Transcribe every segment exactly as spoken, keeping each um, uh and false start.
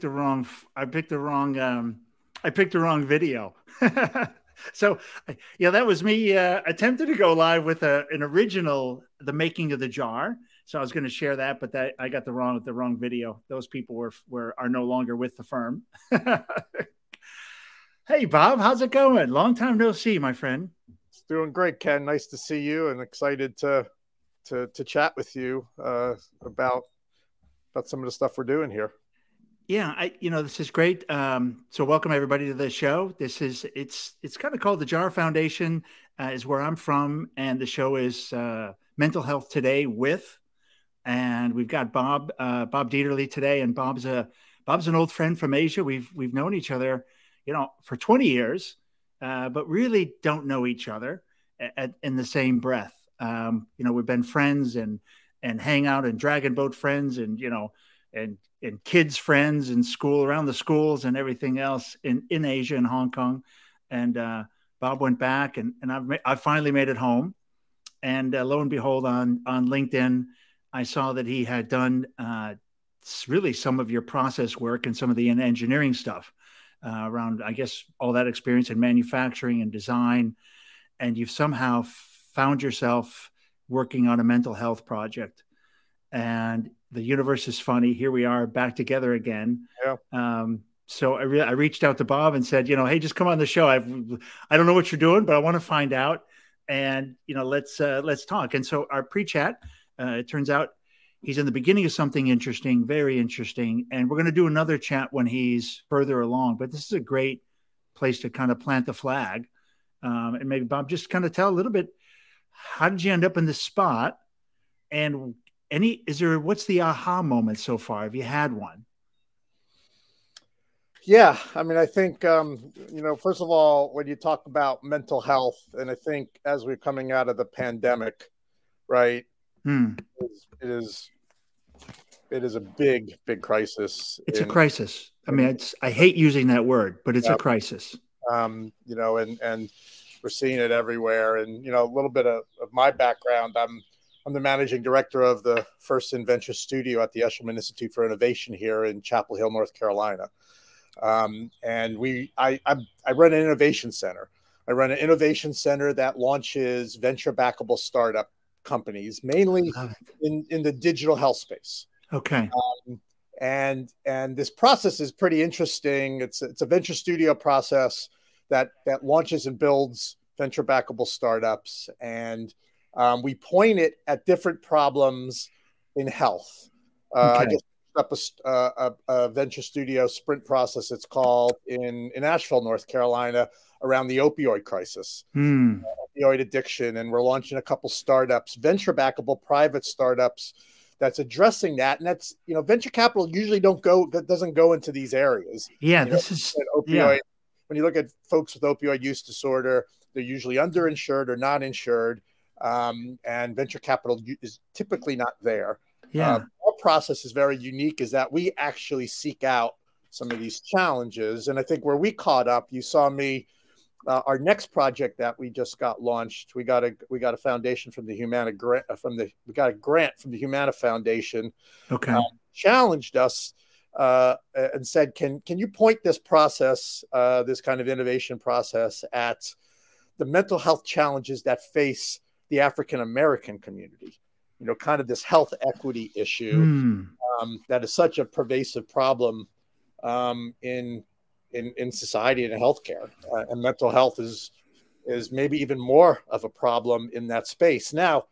picked the wrong, I picked the wrong, um, I picked the wrong video. So, yeah, that was me uh, attempted to go live with a, an original, the making of the jar. So I was going to share that, but that I got the wrong, the wrong video. Those people were, were, are no longer with the firm. Hey, Bob, how's it going? Long time no see, my friend. It's doing great, Ken. Nice to see you, and excited to to to chat with you uh, about about some of the stuff we're doing here. Yeah, I you know this is great. Um, so welcome everybody to the show. This is it's it's kind of called the J A R Foundation uh, is where I'm from, and the show is uh, Mental Health Today with, and we've got Bob uh, Bob Dieterle today, and Bob's a Bob's an old friend from Asia. We've we've known each other, you know, for twenty years, uh, but really don't know each other at, at, in the same breath. Um, you know, we've been friends and, and hang out and dragon boat friends and, you know, and, and kids friends and school around the schools and everything else in, in Asia and Hong Kong. And, uh, Bob went back and, and I've, ma- I finally made it home, and uh, lo and behold, on, on LinkedIn, I saw that he had done, uh, really some of your process work and some of the engineering stuff. Uh, around, I guess, all that experience in manufacturing and design, and you've somehow f- found yourself working on a mental health project. And the universe is funny. Here we are back together again. Yeah. Um, so I, re- I reached out to Bob and said, you know, hey, just come on the show. I've, I don't know what you're doing, but I want to find out. And, you know, let's uh, let's talk. And so our pre-chat, uh, it turns out he's in the beginning of something interesting, very interesting. And we're going to do another chat when he's further along. But this is a great place to kind of plant the flag. Um, and maybe, Bob, just kind of tell a little bit, how did you end up in this spot? And any is there what's the aha moment so far? Have you had one? Yeah, I mean, I think, um, you know, first of all, when you talk about mental health, and I think as we're coming out of the pandemic, right? Hmm. It is, it is a big, big crisis. It's in, a crisis. I mean, it's, I hate using that word, but it's yeah. a crisis. Um, you know, and, and we're seeing it everywhere. And, you know, a little bit of, of my background, I'm, I'm the managing director of the First InVenture Studio at the Eshelman Institute for Innovation here in Chapel Hill, North Carolina. Um, and we, I, I, I run an innovation center. I run an innovation center that launches venture backable startup companies, mainly in, in the digital health space. Okay. Um, and and this process is pretty interesting. It's it's a venture studio process that that launches and builds venture backable startups, and um, we point it at different problems in health. Uh, okay. I just up a, a, a venture studio sprint process. It's called in in Asheville, North Carolina, around the opioid crisis. Mm. Uh, opioid addiction, and we're launching a couple startups, venture backable private startups, that's addressing that. And that's, you know, venture capital usually don't go that doesn't go into these areas. Yeah, you this know, is opioid. Yeah. When you look at folks with opioid use disorder, they're usually underinsured or not insured, um, and venture capital is typically not there. Yeah, uh, our process is very unique, is that we actually seek out some of these challenges. And I think where we caught up, you saw me. Uh, our next project that we just got launched, we got a we got a foundation from the Humana grant from the we got a grant from the Humana Foundation. Okay, uh, challenged us uh, and said, "Can can you point this process, uh, this kind of innovation process, at the mental health challenges that face the African American community? You know, kind of this health equity issue mm. um, that is such a pervasive problem um, in." In, in society and in healthcare, uh, and mental health is is maybe even more of a problem in that space. Now,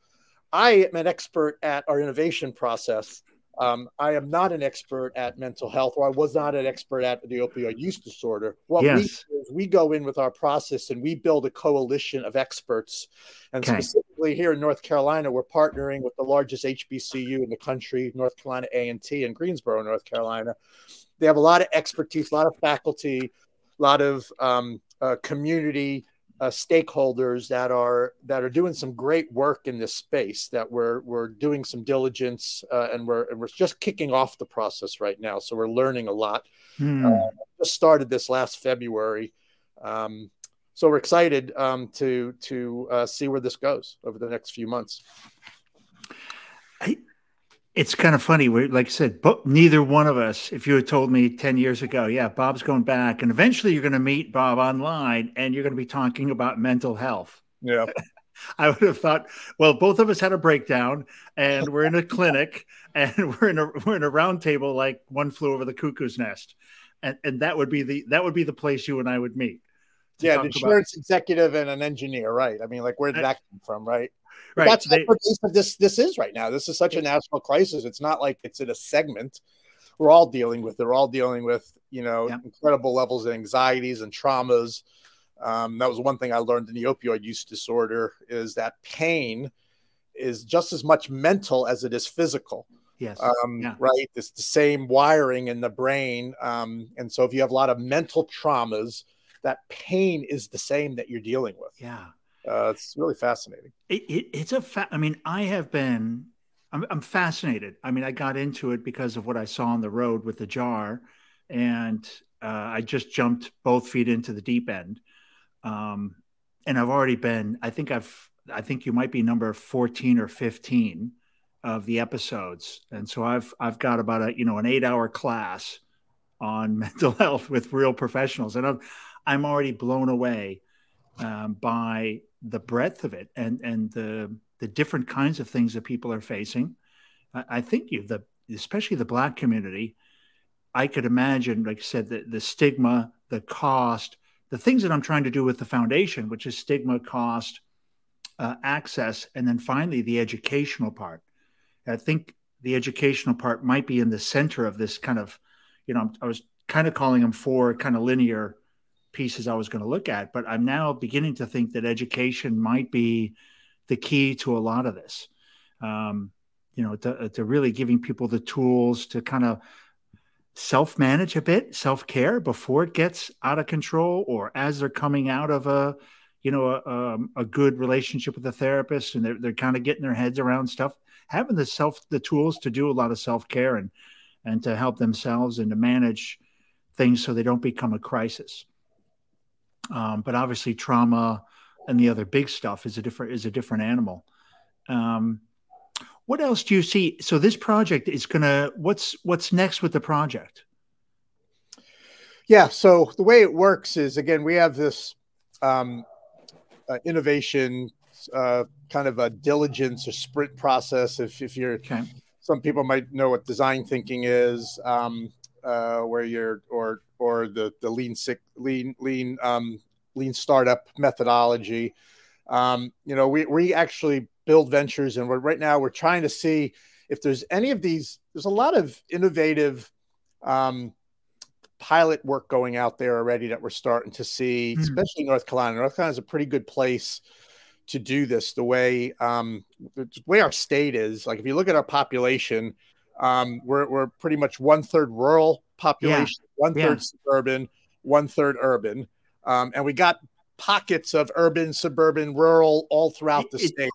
I am an expert at our innovation process. Um, I am not an expert at mental health, or I was not an expert at the opioid use disorder. What yes. we do is we go in with our process and we build a coalition of experts. And okay. specifically here in North Carolina, we're partnering with the largest H B C U in the country, North Carolina A and T in Greensboro, North Carolina. They have a lot of expertise, a lot of faculty, a lot of um, uh, community uh, stakeholders that are that are doing some great work in this space. That we're we're doing some diligence, uh, and we're and we're just kicking off the process right now. So we're learning a lot. Hmm. Uh, just started this last February, um, so we're excited um, to to uh, see where this goes over the next few months. I- it's kind of funny. We're, like I said, but neither one of us, if you had told me ten years ago, yeah, Bob's going back and eventually you're going to meet Bob online and you're going to be talking about mental health. Yeah. I would have thought, well, both of us had a breakdown and we're in a clinic and we're in a, we're in a round table, like One Flew Over the Cuckoo's Nest. And and that would be the, that would be the place you and I would meet. Yeah. An insurance executive and an engineer. Right. I mean, like, where did that come from? Right. Right. That's, that's what this, this is right now. This is such a national crisis. It's not like it's in a segment. We're all dealing with it. We're all dealing with, you know, yeah. incredible levels of anxieties and traumas. Um, that was one thing I learned in the opioid use disorder, is that pain is just as much mental as it is physical. Yes. Um, yeah. Right. It's the same wiring in the brain. Um, and so if you have a lot of mental traumas, that pain is the same that you're dealing with. Yeah. Uh, it's really fascinating. It, it, it's a fa- I mean, I have been, I'm, I'm fascinated. I mean, I got into it because of what I saw on the road with the J A R, and uh, I just jumped both feet into the deep end. Um, and I've already been, I think I've, I think you might be number fourteen or fifteen of the episodes. And so I've, I've got about a, you know, an eight hour class on mental health with real professionals. And I'm, I'm already blown away, um, by the breadth of it and, and the, the different kinds of things that people are facing. I, I think you, the, especially the Black community, I could imagine, like I said, the, the stigma, the cost, the things that I'm trying to do with the foundation, which is stigma, cost, uh, access, and then finally the educational part. And I think the educational part might be in the center of this kind of, you know, I was kind of calling them four kind of linear pieces I was going to look at, but I'm now beginning to think that education might be the key to a lot of this. Um, you know, to, to really giving people the tools to kind of self-manage a bit, self-care before it gets out of control, or as they're coming out of a, you know, a, um, a good relationship with a therapist and they're, they're kind of getting their heads around stuff, having the self, the tools to do a lot of self-care and, and to help themselves and to manage things so they don't become a crisis. Um, but obviously trauma and the other big stuff is a different, is a different animal. Um, What else do you see? So this project is going to, what's what's next with the project? Yeah, so the way it works is, again, we have this um, uh, innovation uh, kind of a diligence or sprint process. If if you're, okay. Some people might know what design thinking is, um, uh, where you're, or or the the lean sick lean lean um, lean startup methodology. Um, you know, we we actually. build ventures. And we're, right now we're trying to see if there's any of these, there's a lot of innovative um, pilot work going out there already that we're starting to see, mm-hmm. especially North Carolina. North Carolina is a pretty good place to do this. The way, um, the way our state is, like, if you look at our population, um, we're, we're pretty much one third rural population, yeah. one third yeah. suburban, one third urban. Um, and we got pockets of urban, suburban, rural all throughout the it, state. It,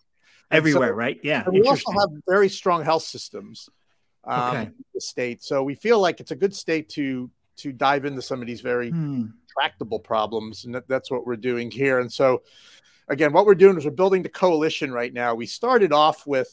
Everywhere, so, right? Yeah. We also have very strong health systems um, okay. in the state. So we feel like it's a good state to to dive into some of these very hmm. tractable problems. And that, that's what we're doing here. And so, again, what we're doing is we're building the coalition right now. We started off with,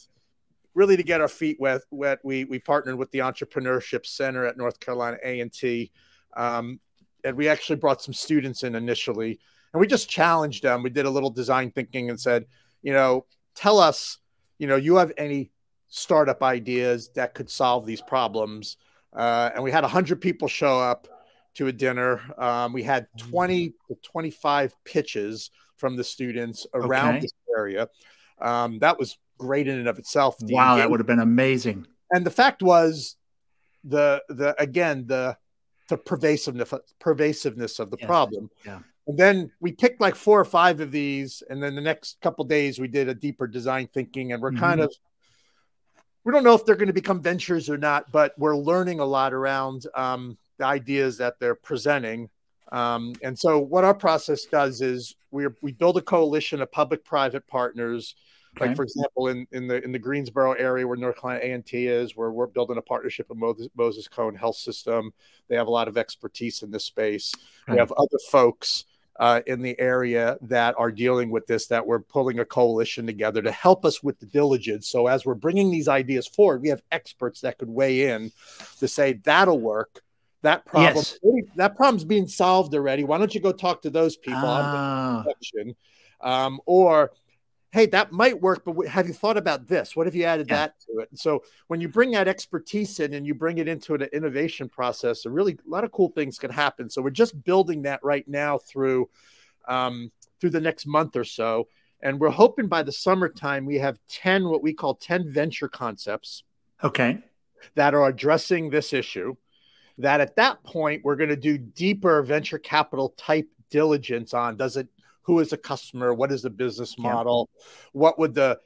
really to get our feet wet, wet we we partnered with the Entrepreneurship Center at North Carolina A and T. Um, and we actually brought some students in initially. And we just challenged them. We did a little design thinking and said, you know, tell us, you know, you have any startup ideas that could solve these problems. Uh, and we had one hundred people show up to a dinner. Um, we had twenty to twenty-five pitches from the students around okay. this area. Um, that was great in and of itself. The wow, engagement. That would have been amazing. And the fact was, the the again, the the pervasiveness, pervasiveness of the yes. problem. Yeah. And then we picked like four or five of these. And then the next couple of days we did a deeper design thinking, and we're mm-hmm. kind of, we don't know if they're going to become ventures or not, but we're learning a lot around um, the ideas that they're presenting. Um, and so what our process does is we we build a coalition of public-private partners. Okay. Like, for example, in, in the in the Greensboro area where North Carolina A and T is, where we're building a partnership with Moses, Moses Cone Health System. They have a lot of expertise in this space. Okay. We have other folks uh, in the area that are dealing with this, that we're pulling a coalition together to help us with the diligence. So as we're bringing these ideas forward, we have experts that could weigh in to say that'll work. That problem, yes. that problem's being solved already. Why don't you go talk to those people ah. on the production? Um, or, hey, that might work, but have you thought about this? What if you added yeah. that to it? And so when you bring that expertise in and you bring it into an innovation process, a really a lot of cool things can happen. So we're just building that right now through um, through the next month or so. And we're hoping by the summertime we have ten, what we call ten venture concepts okay, that are addressing this issue. That at that point, we're going to do deeper venture capital type diligence on does it, who is a customer? What is the business model? Yeah. What would the,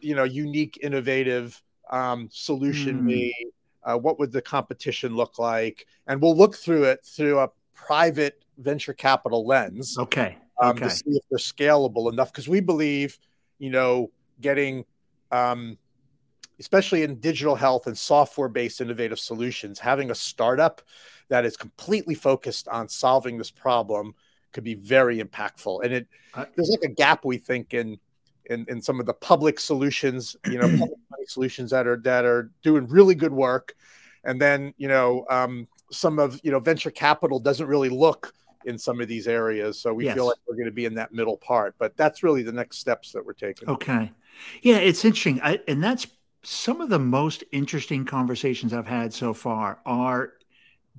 you know, unique, innovative um, solution mm. be? Uh, what would the competition look like? And we'll look through it through a private venture capital lens. Okay. Um, okay. To see if they're scalable enough. Because we believe, you know, getting, um, especially in digital health and software-based innovative solutions, having a startup that is completely focused on solving this problem could be very impactful. And it uh, there's like a gap, we think, in in, in some of the public solutions, you know, public money solutions that are that are doing really good work. And then, you know, um, some of, you know, venture capital doesn't really look in some of these areas. So we yes. feel like we're going to be in that middle part. But that's really the next steps that we're taking. Okay. Yeah, it's interesting. I, and that's some of the most interesting conversations I've had so far are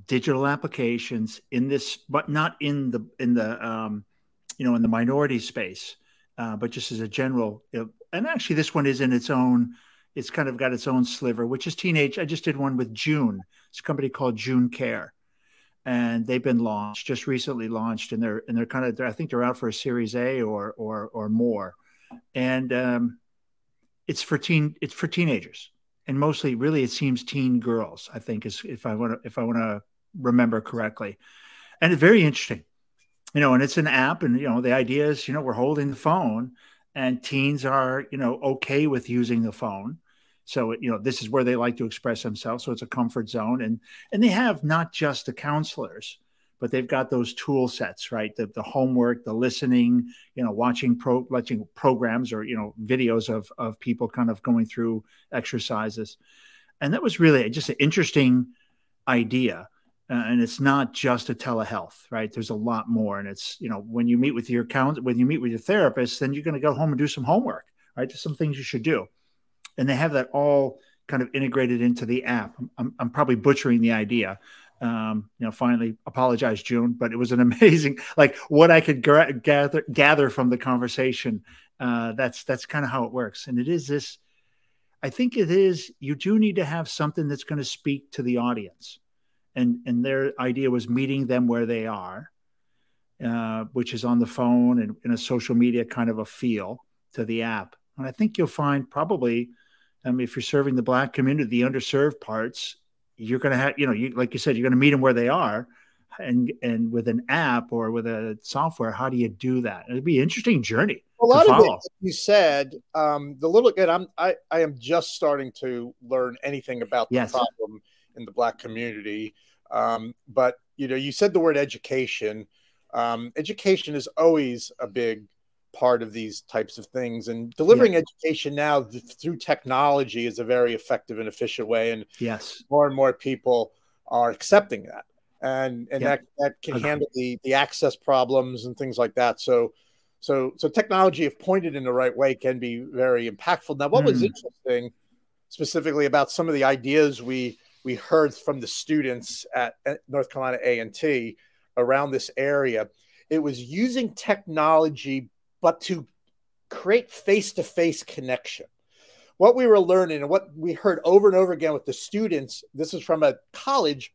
digital applications in this, but not in the, in the, um, you know, in the minority space, uh, but just as a general, you know, and actually this one is in its own, it's kind of got its own sliver, which is teenage. I just did one with June. It's a company called June Care, and they've been launched, just recently launched. And they're, and they're kind of, they're, I think they're out for a series A or, or, or more. And, um, It's for teen. It's for teenagers, and mostly, really, it seems teen girls. I think is if I want to if I want to remember correctly, and it's very interesting, you know. And it's an app, and you know the idea is, you know, we're holding the phone, and teens are, you know, okay with using the phone. So you know this is where they like to express themselves. So it's a comfort zone, and and they have not just the counselors, but they've got those tool sets, right? The, the homework, the listening, you know, watching pro watching programs or, you know, videos of, of people kind of going through exercises. And that was really just an interesting idea. Uh, and it's not just a telehealth, right? There's a lot more. And it's, you know, when you meet with your count, when you meet with your therapist, then you're going to go home and do some homework, right? Just some things you should do. And they have that all kind of integrated into the app. I'm, I'm probably butchering the idea. Um, you know, finally apologize, June, but it was an amazing, like what I could gra- gather, gather from the conversation. Uh, that's, that's kind of how it works. And it is this, I think it is, you do need to have something that's going to speak to the audience, and, and their idea was meeting them where they are, uh, which is on the phone and in a social media kind of a feel to the app. And I think you'll find probably, I mean, if you're serving the Black community, the underserved parts, you're going to have, you know, you, like you said, you're going to meet them where they are, and, and with an app or with a software, how do you do that? It'd be an interesting journey. A lot of it, you said, um, the little bit I'm, I, I am just starting to learn anything about the yes. problem in the Black community. Um, but, you know, you said the word education, um, education is always a big part of these types of things, and delivering yeah. education now th- through technology is a very effective and efficient way. And yes, more and more people are accepting that, and and yeah. that, that can okay. handle the, the access problems and things like that. So, so, so technology, if pointed in the right way, can be very impactful. Now, what mm. was interesting specifically about some of the ideas we, we heard from the students at, at North Carolina A and T around this area, it was using technology but to create face-to-face connection. What we were learning and what we heard over and over again with the students, this is from a college.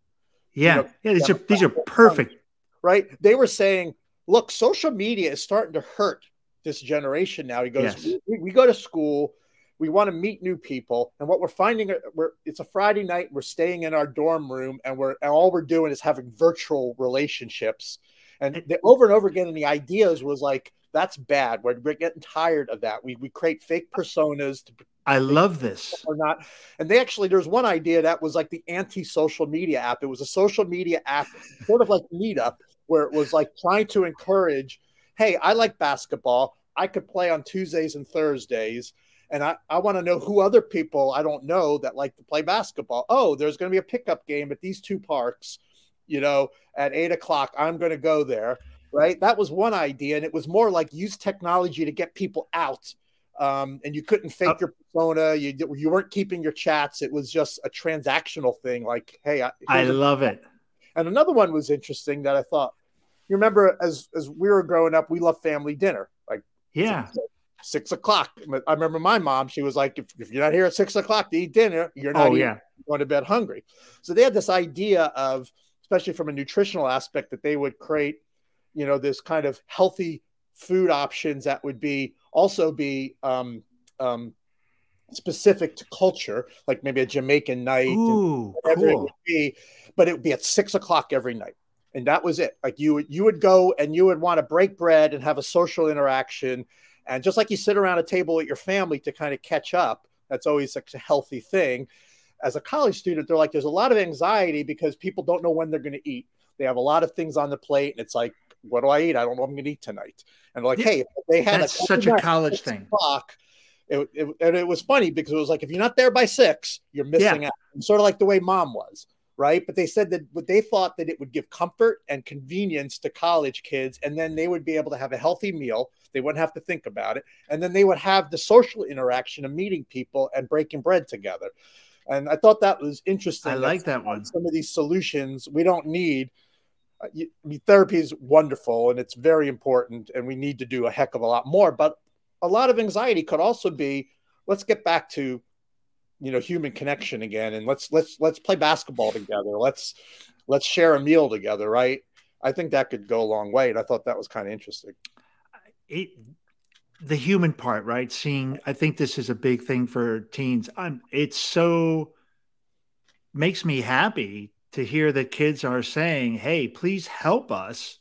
Yeah, you know, yeah these, are, these are perfect. Right? They were saying, look, social media is starting to hurt this generation now. He goes, yes. we, we go to school, we want to meet new people. And what we're finding, we're, it's a Friday night, we're staying in our dorm room, and we're and all we're doing is having virtual relationships. And the, over and over again, and the ideas was like, that's bad. We're, we're getting tired of that. We we create fake personas. To, I love this. Or not. And they actually, there's one idea that was like the anti-social media app. It was a social media app, sort of like Meetup, where it was like trying to encourage, hey, I like basketball. I could play on Tuesdays and Thursdays. And I, I want to know who other people I don't know that like to play basketball. Oh, there's going to be a pickup game at these two parks, you know, at eight o'clock. I'm going to go there. Right. That was one idea. And it was more like use technology to get people out. Um, and you couldn't fake oh. your persona. You you weren't keeping your chats. It was just a transactional thing. Like, hey, I, I love it. And another one was interesting that I thought, you remember as, as we were growing up, we loved family dinner. Like, yeah. Six, six o'clock. I remember my mom, she was like, if, if you're not here at six o'clock to eat dinner, you're not oh, eating, yeah. you're going to bed hungry. So they had this idea of, especially from a nutritional aspect, that they would create, you know, this kind of healthy food options that would be also be um, um, specific to culture, like maybe a Jamaican night, Ooh, whatever cool. it would be, but it would be at six o'clock every night. And that was it. Like you would, you would go and you would want to break bread and have a social interaction. And just like you sit around a table with your family to kind of catch up, that's always such a healthy thing. As a college student, they're like, there's a lot of anxiety because people don't know when they're going to eat. They have a lot of things on the plate. And it's like, what do I eat? I don't know what I'm going to eat tonight. And like, hey, if they had that's a such a college thing. Clock, it, it, and it was funny because it was like, if you're not there by six, you're missing yeah. out. And sort of like the way mom was, right? But they said that what they thought that it would give comfort and convenience to college kids. And then they would be able to have a healthy meal. They wouldn't have to think about it. And then they would have the social interaction of meeting people and breaking bread together. And I thought that was interesting. I like that one. Some of these solutions we don't need. I mean, therapy is wonderful and it's very important and we need to do a heck of a lot more, but a lot of anxiety could also be, let's get back to, you know, human connection again. And let's, let's, let's play basketball together. Let's, let's share a meal together. Right. I think that could go a long way. And I thought that was kind of interesting. It, the human part, right. Seeing, I think this is a big thing for teens. I'm, it's so makes me happy to hear that kids are saying, hey, please help us.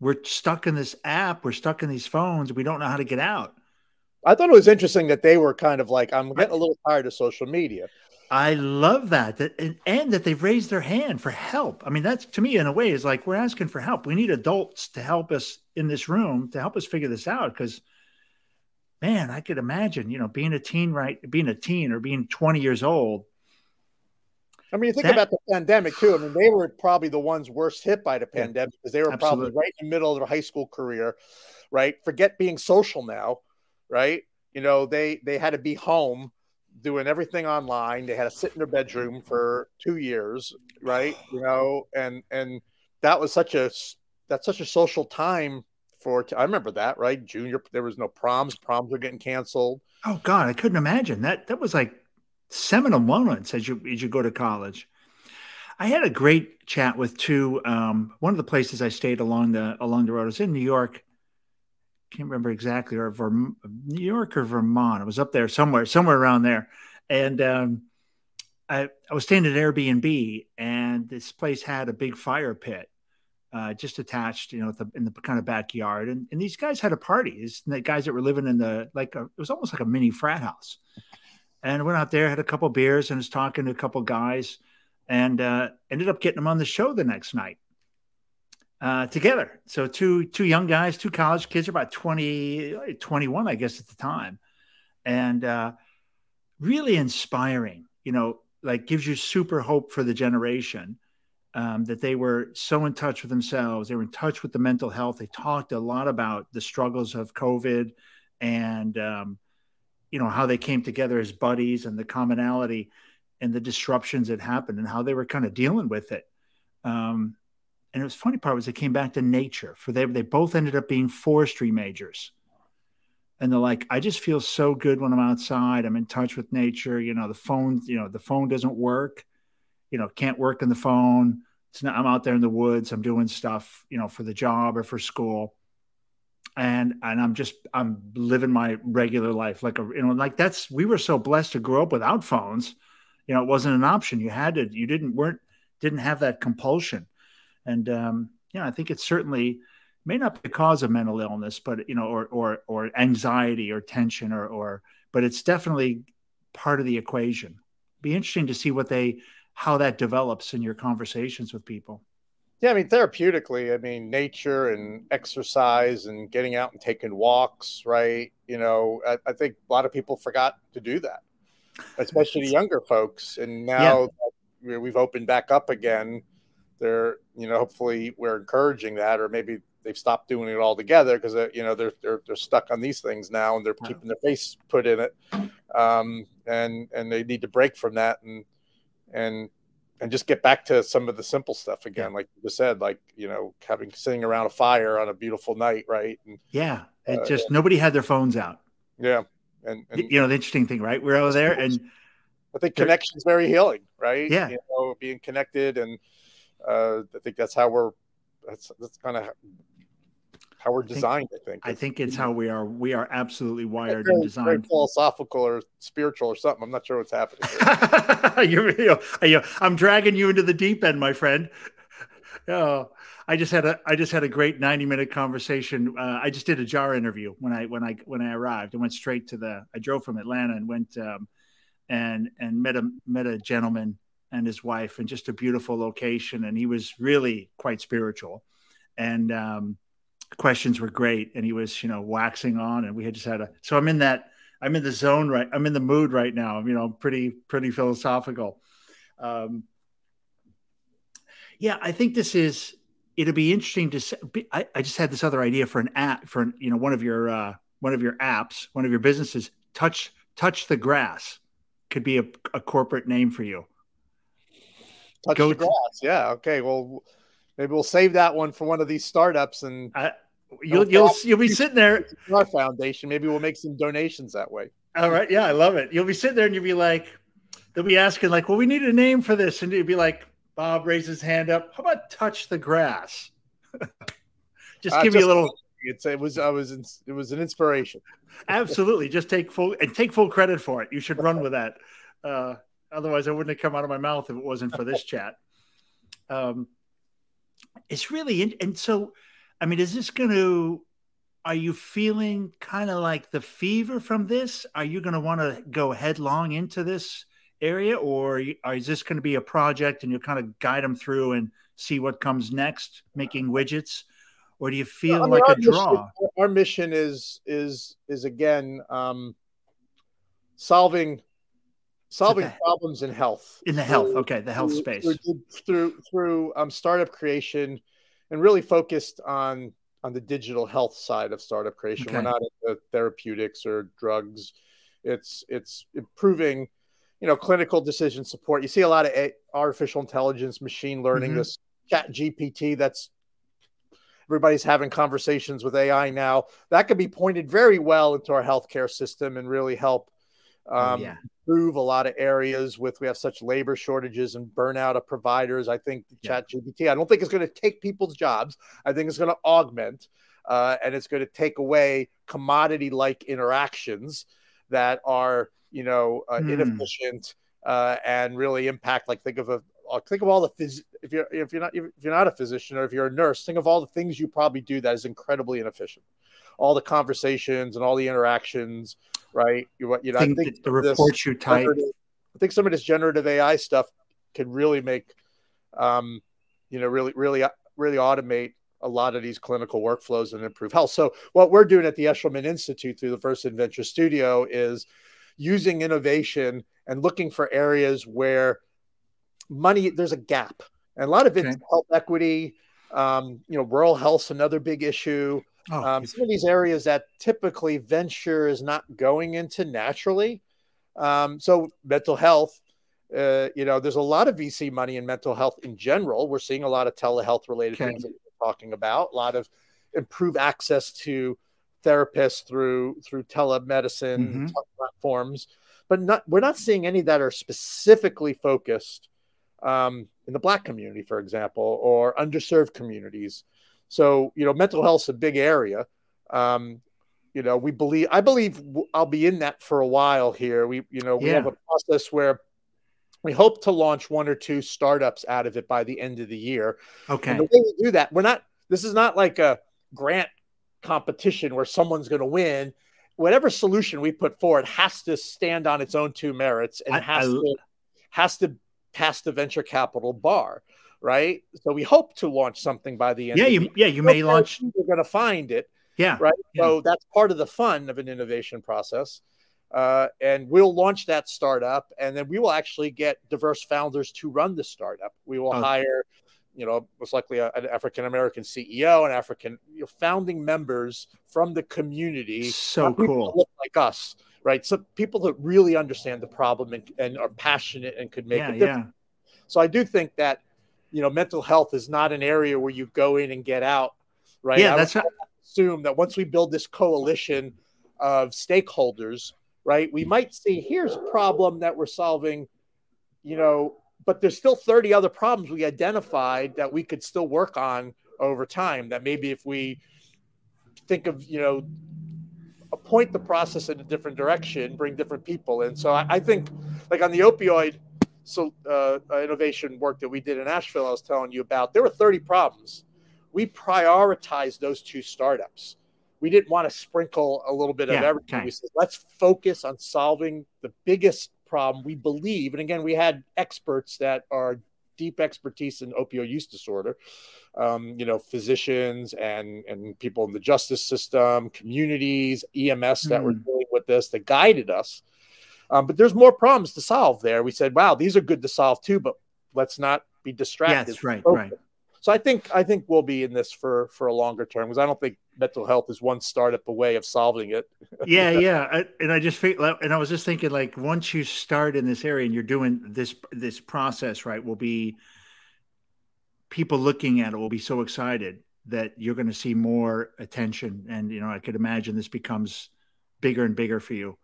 We're stuck in this app. We're stuck in these phones. We don't know how to get out. I thought it was interesting that they were kind of like, I'm getting a little tired of social media. I love that. that and, and that they've raised their hand for help. I mean, that's to me in a way is like, we're asking for help. We need adults to help us in this room to help us figure this out. Because man, I could imagine, you know, being a teen, right. Being a teen or being twenty years old. I mean, you think that, about the pandemic, too. I mean, they were probably the ones worst hit by the pandemic because they were absolutely. probably right in the middle of their high school career, right? Forget being social now, right? You know, they they had to be home doing everything online. They had to sit in their bedroom for two years, right? You know, and and that was such a that's such a social time for – I remember that, right? Junior, there was no proms. Proms were getting canceled. Oh, God, I couldn't imagine. That, that was like – seminal moments as you as you go to college. I had a great chat with two. Um, one of the places I stayed along the along the road I was in New York. Can't remember exactly, or Verm- New York or Vermont. I was up there somewhere, somewhere around there. And um, I I was staying at Airbnb, and this place had a big fire pit uh, just attached, you know, the, in the kind of backyard. And and these guys had a party. These the guys that were living in the like a, it was almost like a mini frat house. And went out there, had a couple of beers, and was talking to a couple of guys, and uh, ended up getting them on the show the next night uh, together. So two two young guys, two college kids, about twenty, twenty-one, I guess, at the time. And uh, really inspiring, you know, like gives you super hope for the generation um, that they were so in touch with themselves. They were in touch with the mental health. They talked a lot about the struggles of COVID and, um, you know, how they came together as buddies and the commonality and the disruptions that happened and how they were kind of dealing with it. Um, and it was funny part was they came back to nature for they, they both ended up being forestry majors. And they're like, I just feel so good when I'm outside. I'm in touch with nature. You know, the phone, you know, the phone doesn't work, you know, can't work on the phone. It's not, I'm out there in the woods. I'm doing stuff, you know, for the job or for school. And and I'm just I'm living my regular life like a you know like that's we were so blessed to grow up without phones, you know it wasn't an option. You had to you didn't weren't didn't have that compulsion, and um, yeah I think it certainly may not be the cause of mental illness, but you know or or or anxiety or tension or or but it's definitely part of the equation. It'd be interesting to see what they how that develops in your conversations with people. Yeah, I mean, therapeutically, I mean, nature and exercise and getting out and taking walks, right? You know, I, I think a lot of people forgot to do that, especially the younger folks. And now yeah. we've opened back up again. They're, you know, hopefully we're encouraging that, or maybe they've stopped doing it altogether because, uh, you know, they're, they're they're stuck on these things now, and they're wow. keeping their face put in it. Um, and and they need to break from that and and. And just get back to some of the simple stuff again, yeah. like you just said, like, you know, having sitting around a fire on a beautiful night, right? And, yeah, it uh, just yeah. nobody had their phones out. Yeah, and, and you know, the interesting thing, right? We're over there, and I think connection is very healing, right? Yeah, you know, being connected, and uh, I think that's how we're. That's that's kind of how we're designed. I think. I think, I think it's how we are. We are absolutely wired very, and designed. Very philosophical or spiritual or something. I'm not sure what's happening. You're, you know, I'm dragging you into the deep end, my friend. Oh, I just had a I just had a great ninety minute conversation. Uh, I just did a J A R interview when I when I when I arrived. I went straight to the. I drove from Atlanta and went um, and and met a met a gentleman and his wife, and just a beautiful location. And he was really quite spiritual, and um, questions were great. And he was you know waxing on, and we had just had a. So I'm in that. I'm in the zone, right? I'm in the mood right now. You know, I'm pretty, pretty philosophical. Um, yeah, I think this is, it'll be interesting to, I, I just had this other idea for an app for, an, you know, one of your, uh, one of your apps, one of your businesses, touch, touch the grass could be a, a corporate name for you. Touch Go the grass. To, yeah. Okay. Well, maybe we'll save that one for one of these startups and I, You'll you'll you'll be sitting there. Our foundation. Maybe we'll make some donations that way. All right. Yeah, I love it. You'll be sitting there and you'll be like, they'll be asking like, well, we need a name for this, and you'll be like, Bob raised his hand up. How about touch the grass? Just give uh, just, me a little. It's it was I was in, it was an inspiration. Absolutely. Just take full and take full credit for it. You should run with that. Uh, otherwise, I wouldn't have come out of my mouth if it wasn't for this chat. Um, it's really and so. I mean, is this going to, are you feeling kind of like the fever from this? Are you going to want to go headlong into this area, or are, is this going to be a project and you'll kind of guide them through and see what comes next, making widgets? Or do you feel no, I mean, like a mission, draw? Our mission is, is, is again, um, solving, solving okay. problems in health. In the health. Through, okay. The health through, space. Through, through, through um, startup creation. And really focused on, on the digital health side of startup creation. Okay. We're not into therapeutics or drugs. It's it's improving, you know, clinical decision support. You see a lot of a- artificial intelligence, machine learning, mm-hmm. this chat G P T. That's everybody's having conversations with A I now. That could be pointed very well into our healthcare system and really help um, oh, yeah. improve a lot of areas. With we have such labor shortages and burnout of providers. I think the yeah. ChatGPT, I don't think it's going to take people's jobs. I think it's going to augment, uh, and it's going to take away commodity-like interactions that are, you know, uh, mm. inefficient uh, and really impact. Like think of a think of all the phys- if you're if you're not if you're not a physician or if you're a nurse, think of all the things you probably do that is incredibly inefficient. All the conversations and all the interactions. Right. You, you know, think I think the reports you type. I think some of this generative A I stuff can really make, um, you know, really, really, really automate a lot of these clinical workflows and improve health. So what we're doing at the Eshelman Institute through the First InVenture Studio is using innovation and looking for areas where money, there's a gap. And a lot of it's okay. health equity, um, you know, rural health's another big issue. Oh, um, some of these areas that typically venture is not going into naturally. Um, so mental health, uh, you know, there's a lot of V C money in mental health in general. We're seeing a lot of telehealth related okay. things that we're talking about, a lot of improved access to therapists through through telemedicine mm-hmm. platforms. But not, we're not seeing any that are specifically focused um, in the Black community, for example, or underserved communities. So, you know, mental health's a big area. Um, you know, we believe, I believe I'll be in that for a while here. We, you know, we yeah. have a process where we hope to launch one or two startups out of it by the end of the year. Okay. And the way we do that, we're not, this is not like a grant competition where someone's going to win. Whatever solution we put forward has to stand on its own two merits and I, has I, to has to pass the venture capital bar. right? So we hope to launch something by the end. Yeah, of you, yeah, you may launch. You're going to find it. Yeah. Right. Yeah. So that's part of the fun of an innovation process. Uh, and we'll launch that startup, and then we will actually get diverse founders to run the startup. We will oh. hire, you know, most likely a, an African-American C E O and African you know, founding members from the community. So cool. Look like us, right? So people that really understand the problem and, and are passionate and could make yeah, a difference. Yeah. So I do think that, you know, mental health is not an area where you go in and get out, right? Yeah, I that's would, right. assume that once we build this coalition of stakeholders, right, we might see here's a problem that we're solving, you know, but there's still thirty other problems we identified that we could still work on over time, that maybe if we think of, you know, point the process in a different direction, bring different people. And so I, I think like on the opioid so uh, innovation work that we did in Asheville, I was telling you about, there were thirty problems. We prioritized those two startups. We didn't want to sprinkle a little bit yeah, of everything. Okay. We said, let's focus on solving the biggest problem we believe. And again, we had experts that are deep expertise in opioid use disorder, um, you know, physicians and, and people in the justice system, communities, E M S that mm. were dealing with this, that guided us. Um, but there's more problems to solve there. We said, wow, these are good to solve too, but let's not be distracted. Yes, right, right. So I think I think we'll be in this for, for a longer term, because I don't think mental health is one startup away of solving it. Yeah, yeah, I, and I just think, and I was just thinking, like, once you start in this area and you're doing this this process, right, will be people looking at it will be so excited that you're going to see more attention, and you know, I could imagine this becomes bigger and bigger for you.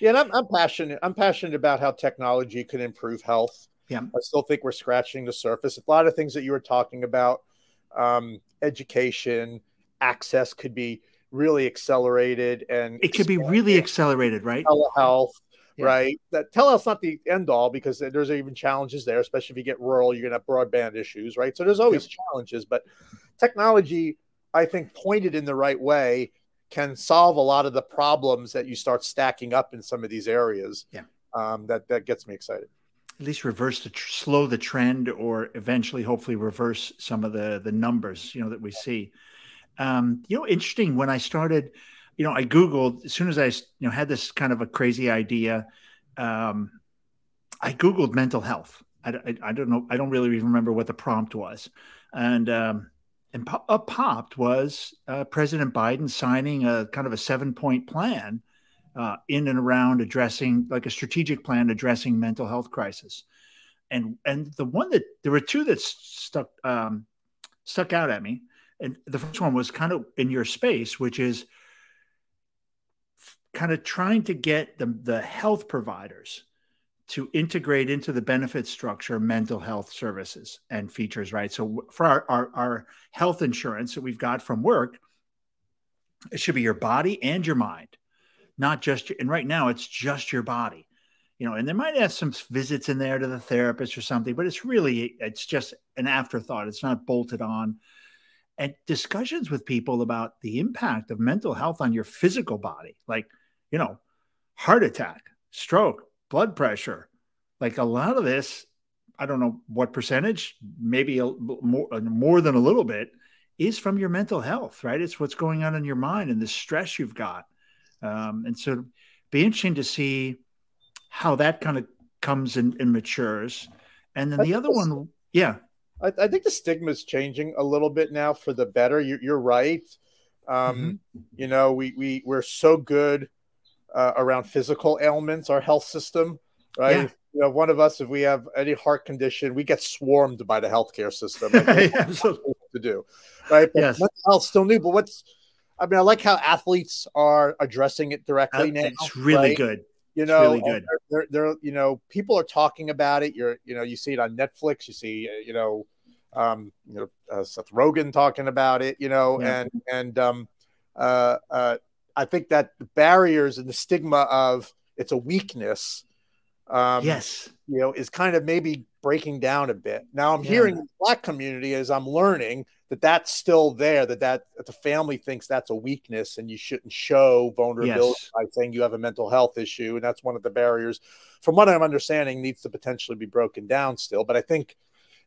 Yeah, and I'm, I'm passionate. I'm passionate about how technology can improve health. Yeah. I still think we're scratching the surface. A lot of things that you were talking about, um, education, access could be really accelerated, and it could be really accelerated, right? Telehealth, yeah. right? That telehealth's not the end all, because there's even challenges there, especially if you get rural, you're going to have broadband issues, right? So there's always yeah. challenges, but technology, I think, pointed in the right way, can solve a lot of the problems that you start stacking up in some of these areas. Yeah, um, that that gets me excited. At least reverse the tr- slow the trend, or eventually, hopefully, reverse some of the the numbers, you know, that we see. Um, you know, interesting. When I started, you know, I Googled as soon as I, you know, had this kind of a crazy idea. Um, I Googled mental health. I, I, I don't know. I don't really even remember what the prompt was, and um, and po- up popped was uh, President Biden signing a kind of a seven point plan. Uh, in and around addressing, like a strategic plan addressing mental health crisis, and and the one that there were two that stuck um, stuck out at me, and the first one was kind of in your space, which is f- kind of trying to get the the health providers to integrate into the benefit structure mental health services and features, right? So for our our, our health insurance that we've got from work, it should be your body and your mind. Not just, and right now it's just your body, you know, and they might have some visits in there to the therapist or something, but it's really, it's just an afterthought. It's not bolted on. And discussions with people about the impact of mental health on your physical body, like, you know, heart attack, stroke, blood pressure, like a lot of this, I don't know what percentage, maybe a, more, more than a little bit, is from your mental health, right? It's what's going on in your mind and the stress you've got. Um, and so it'd be interesting to see how that kind of comes and matures. And then I the other the, one, yeah. I, I think the stigma is changing a little bit now for the better. You, you're right. Um, mm-hmm. You know, we, we, we're so good uh, around physical ailments, our health system, right? Yeah. If, you know, one of us, if we have any heart condition, we get swarmed by the healthcare system. Like, yeah, absolutely. To do, right? But yes. Mental health still new, but what's, I mean, I like how athletes are addressing it directly now. It's really right? good. You know, it's really good. They're, they're, they're, you know, people are talking about it. You're, you know, you see it on Netflix. You see, you know, um, you know, uh, Seth Rogen talking about it. You know, yeah. and and um, uh, uh, I think that the barriers and the stigma of it's a weakness. Um, yes, you know, is kind of maybe breaking down a bit. Now I'm yeah. hearing in the Black community as I'm learning that that's still there, that, that that the family thinks that's a weakness and you shouldn't show vulnerability yes. by saying you have a mental health issue. And that's one of the barriers, from what I'm understanding, needs to potentially be broken down still. But I think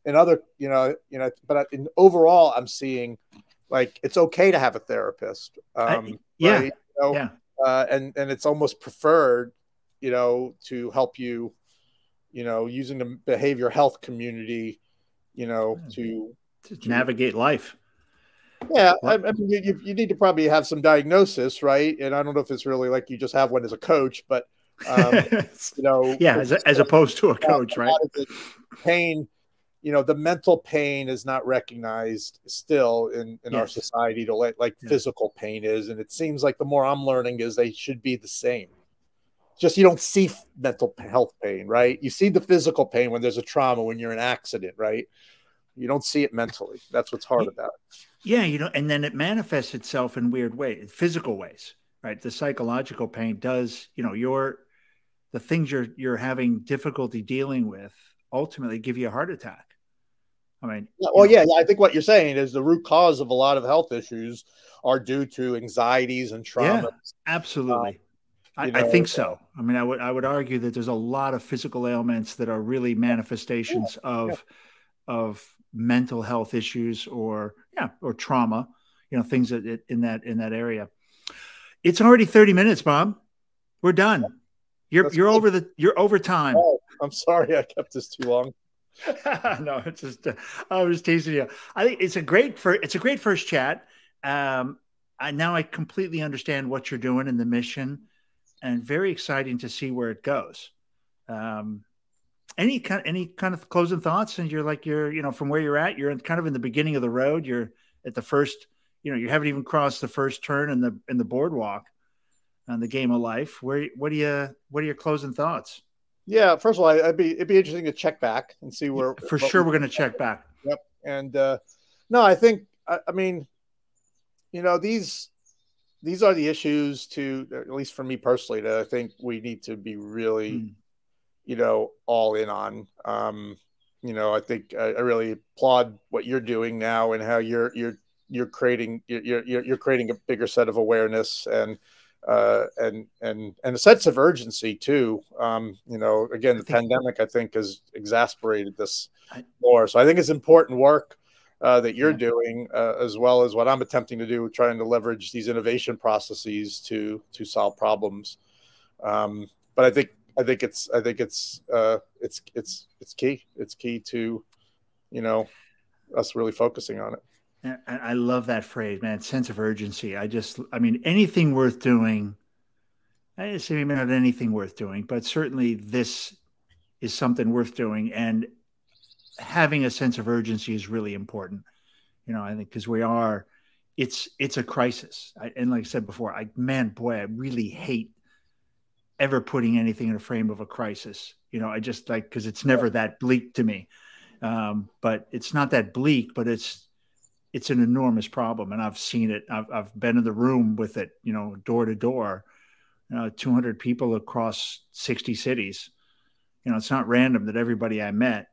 in other, you know, you know, but in overall, I'm seeing like it's okay to have a therapist. Um, I, yeah. Right? You know, yeah. Uh, and, and it's almost preferred, you know, to help you, you know, using the behavior health community, you know, to, to, to navigate life. Yeah. I, I mean, you, you need to probably have some diagnosis, right? And I don't know if it's really like you just have one as a coach, but, um, you know, yeah, as, as opposed to a coach, right? Pain, you know, the mental pain is not recognized still in, in yes. our society to like, like yes. physical pain is. And it seems like the more I'm learning is they should be the same. Just you don't see mental health pain, right? You see the physical pain when there's a trauma, when you're in an accident, right? You don't see it mentally. That's what's hard about it. Yeah, you know, and then it manifests itself in weird ways, physical ways, right? The psychological pain does, you know, your the things you're you're having difficulty dealing with ultimately give you a heart attack. I mean, yeah, well, you know, yeah, I think what you're saying is the root cause of a lot of health issues are due to anxieties and traumas. Yeah, absolutely. Um, I, you know, I think so. I mean, I would I would argue that there's a lot of physical ailments that are really manifestations yeah, of yeah. of mental health issues or yeah or trauma, you know, things that in that in that area. It's already thirty minutes, Bob. We're done. You're That's you're cool. over the you're over time. Oh, I'm sorry, I kept this too long. No, it's just uh, I was teasing you. I think it's a great for it's a great first chat. Um, I now I completely understand what you're doing and the mission. And very exciting to see where it goes. Um, any kind, any kind of closing thoughts? And you're like, you're, you know, from where you're at, you're in, kind of in the beginning of the road. You're at the first, you know, you haven't even crossed the first turn in the in the boardwalk on the game of life. Where, what do you, what are your closing thoughts? Yeah, first of all, I'd be it'd be interesting to check back and see where. For sure, we're going to check back. Yep, and uh, no, I think, I, I mean, you know, these. These are the issues to, at least for me personally, that I think we need to be really, mm. you know, all in on. Um, you know, I think I, I really applaud what you're doing now and how you're you're you're creating you're you're, you're creating a bigger set of awareness and uh, and and and a sense of urgency too. Um, you know, again, the I think- pandemic I think has exacerbated this more. So I think it's important work. Uh, that you're yeah. doing, uh, as well as what I'm attempting to do, trying to leverage these innovation processes to to solve problems. Um, but I think I think it's I think it's uh, it's it's it's key. It's key to, you know, us really focusing on it. And I love that phrase, man. Sense of urgency. I just, I mean, anything worth doing. I didn't say not anything worth doing, but certainly this is something worth doing, and having a sense of urgency is really important. You know, I think because we are, it's, it's a crisis. I, and like I said before, I, man, boy, I really hate ever putting anything in a frame of a crisis. You know, I just like, cause it's never that bleak to me. Um, but it's not that bleak, but it's, it's an enormous problem. And I've seen it. I've, I've been in the room with it, you know, door to door, uh, two hundred people across sixty cities. You know, it's not random that everybody I met,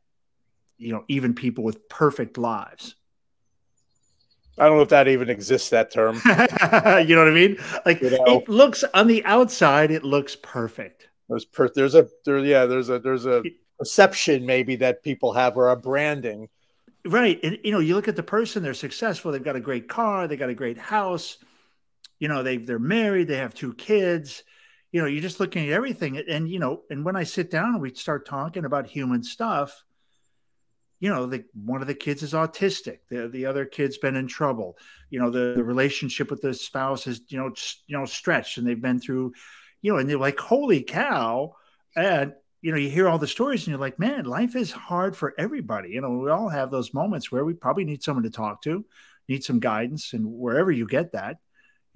you know, even people with perfect lives. I don't know if that even exists, that term. You know what I mean? Like, you know, it looks on the outside, it looks perfect. There's, per- there's a, there, yeah, there's a, there's a perception maybe that people have, or a branding. Right. And, you know, you look at the person, they're successful. They've got a great car. They got a great house. You know, they they're married. They have two kids. You know, you're just looking at everything. And, you know, and when I sit down and we start talking about human stuff, you know, the, one of the kids is autistic. The, the other kid's been in trouble. You know, the, the relationship with the spouse is, you know, just, you know, stretched, and they've been through, you know, and they're like, holy cow. And, you know, you hear all the stories and you're like, man, life is hard for everybody. You know, we all have those moments where we probably need someone to talk to, need some guidance, and wherever you get that,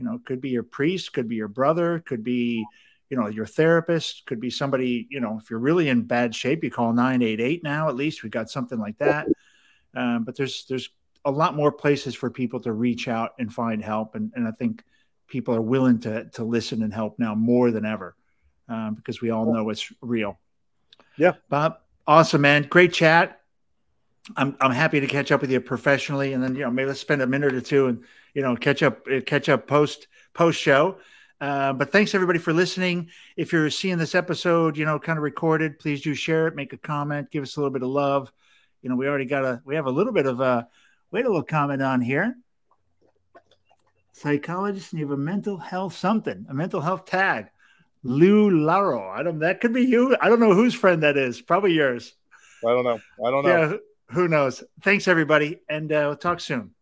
you know, it could be your priest, could be your brother, could be, you know, your therapist, could be somebody, you know, if you're really in bad shape, you call nine eight eight now, at least we got something like that. Um, but there's, there's a lot more places for people to reach out and find help. And, and I think people are willing to, to listen and help now more than ever, um, because we all know it's real. Yeah. Bob. Awesome, man. Great chat. I'm, I'm happy to catch up with you professionally. And then, you know, maybe let's spend a minute or two and, you know, catch up, catch up post, post show. Uh, but thanks everybody for listening. If you're seeing this episode, you know, kind of recorded, please do share it, make a comment, give us a little bit of love. you know, we already got a, we have a little bit of a, we had a little comment on here. Psychologist, and you have a mental health something, a mental health tag. Lou Laro. I don't, that could be you. I don't know whose friend that is. Probably yours. I don't know. I don't know. Yeah, who knows? Thanks, everybody. And uh, we'll talk soon.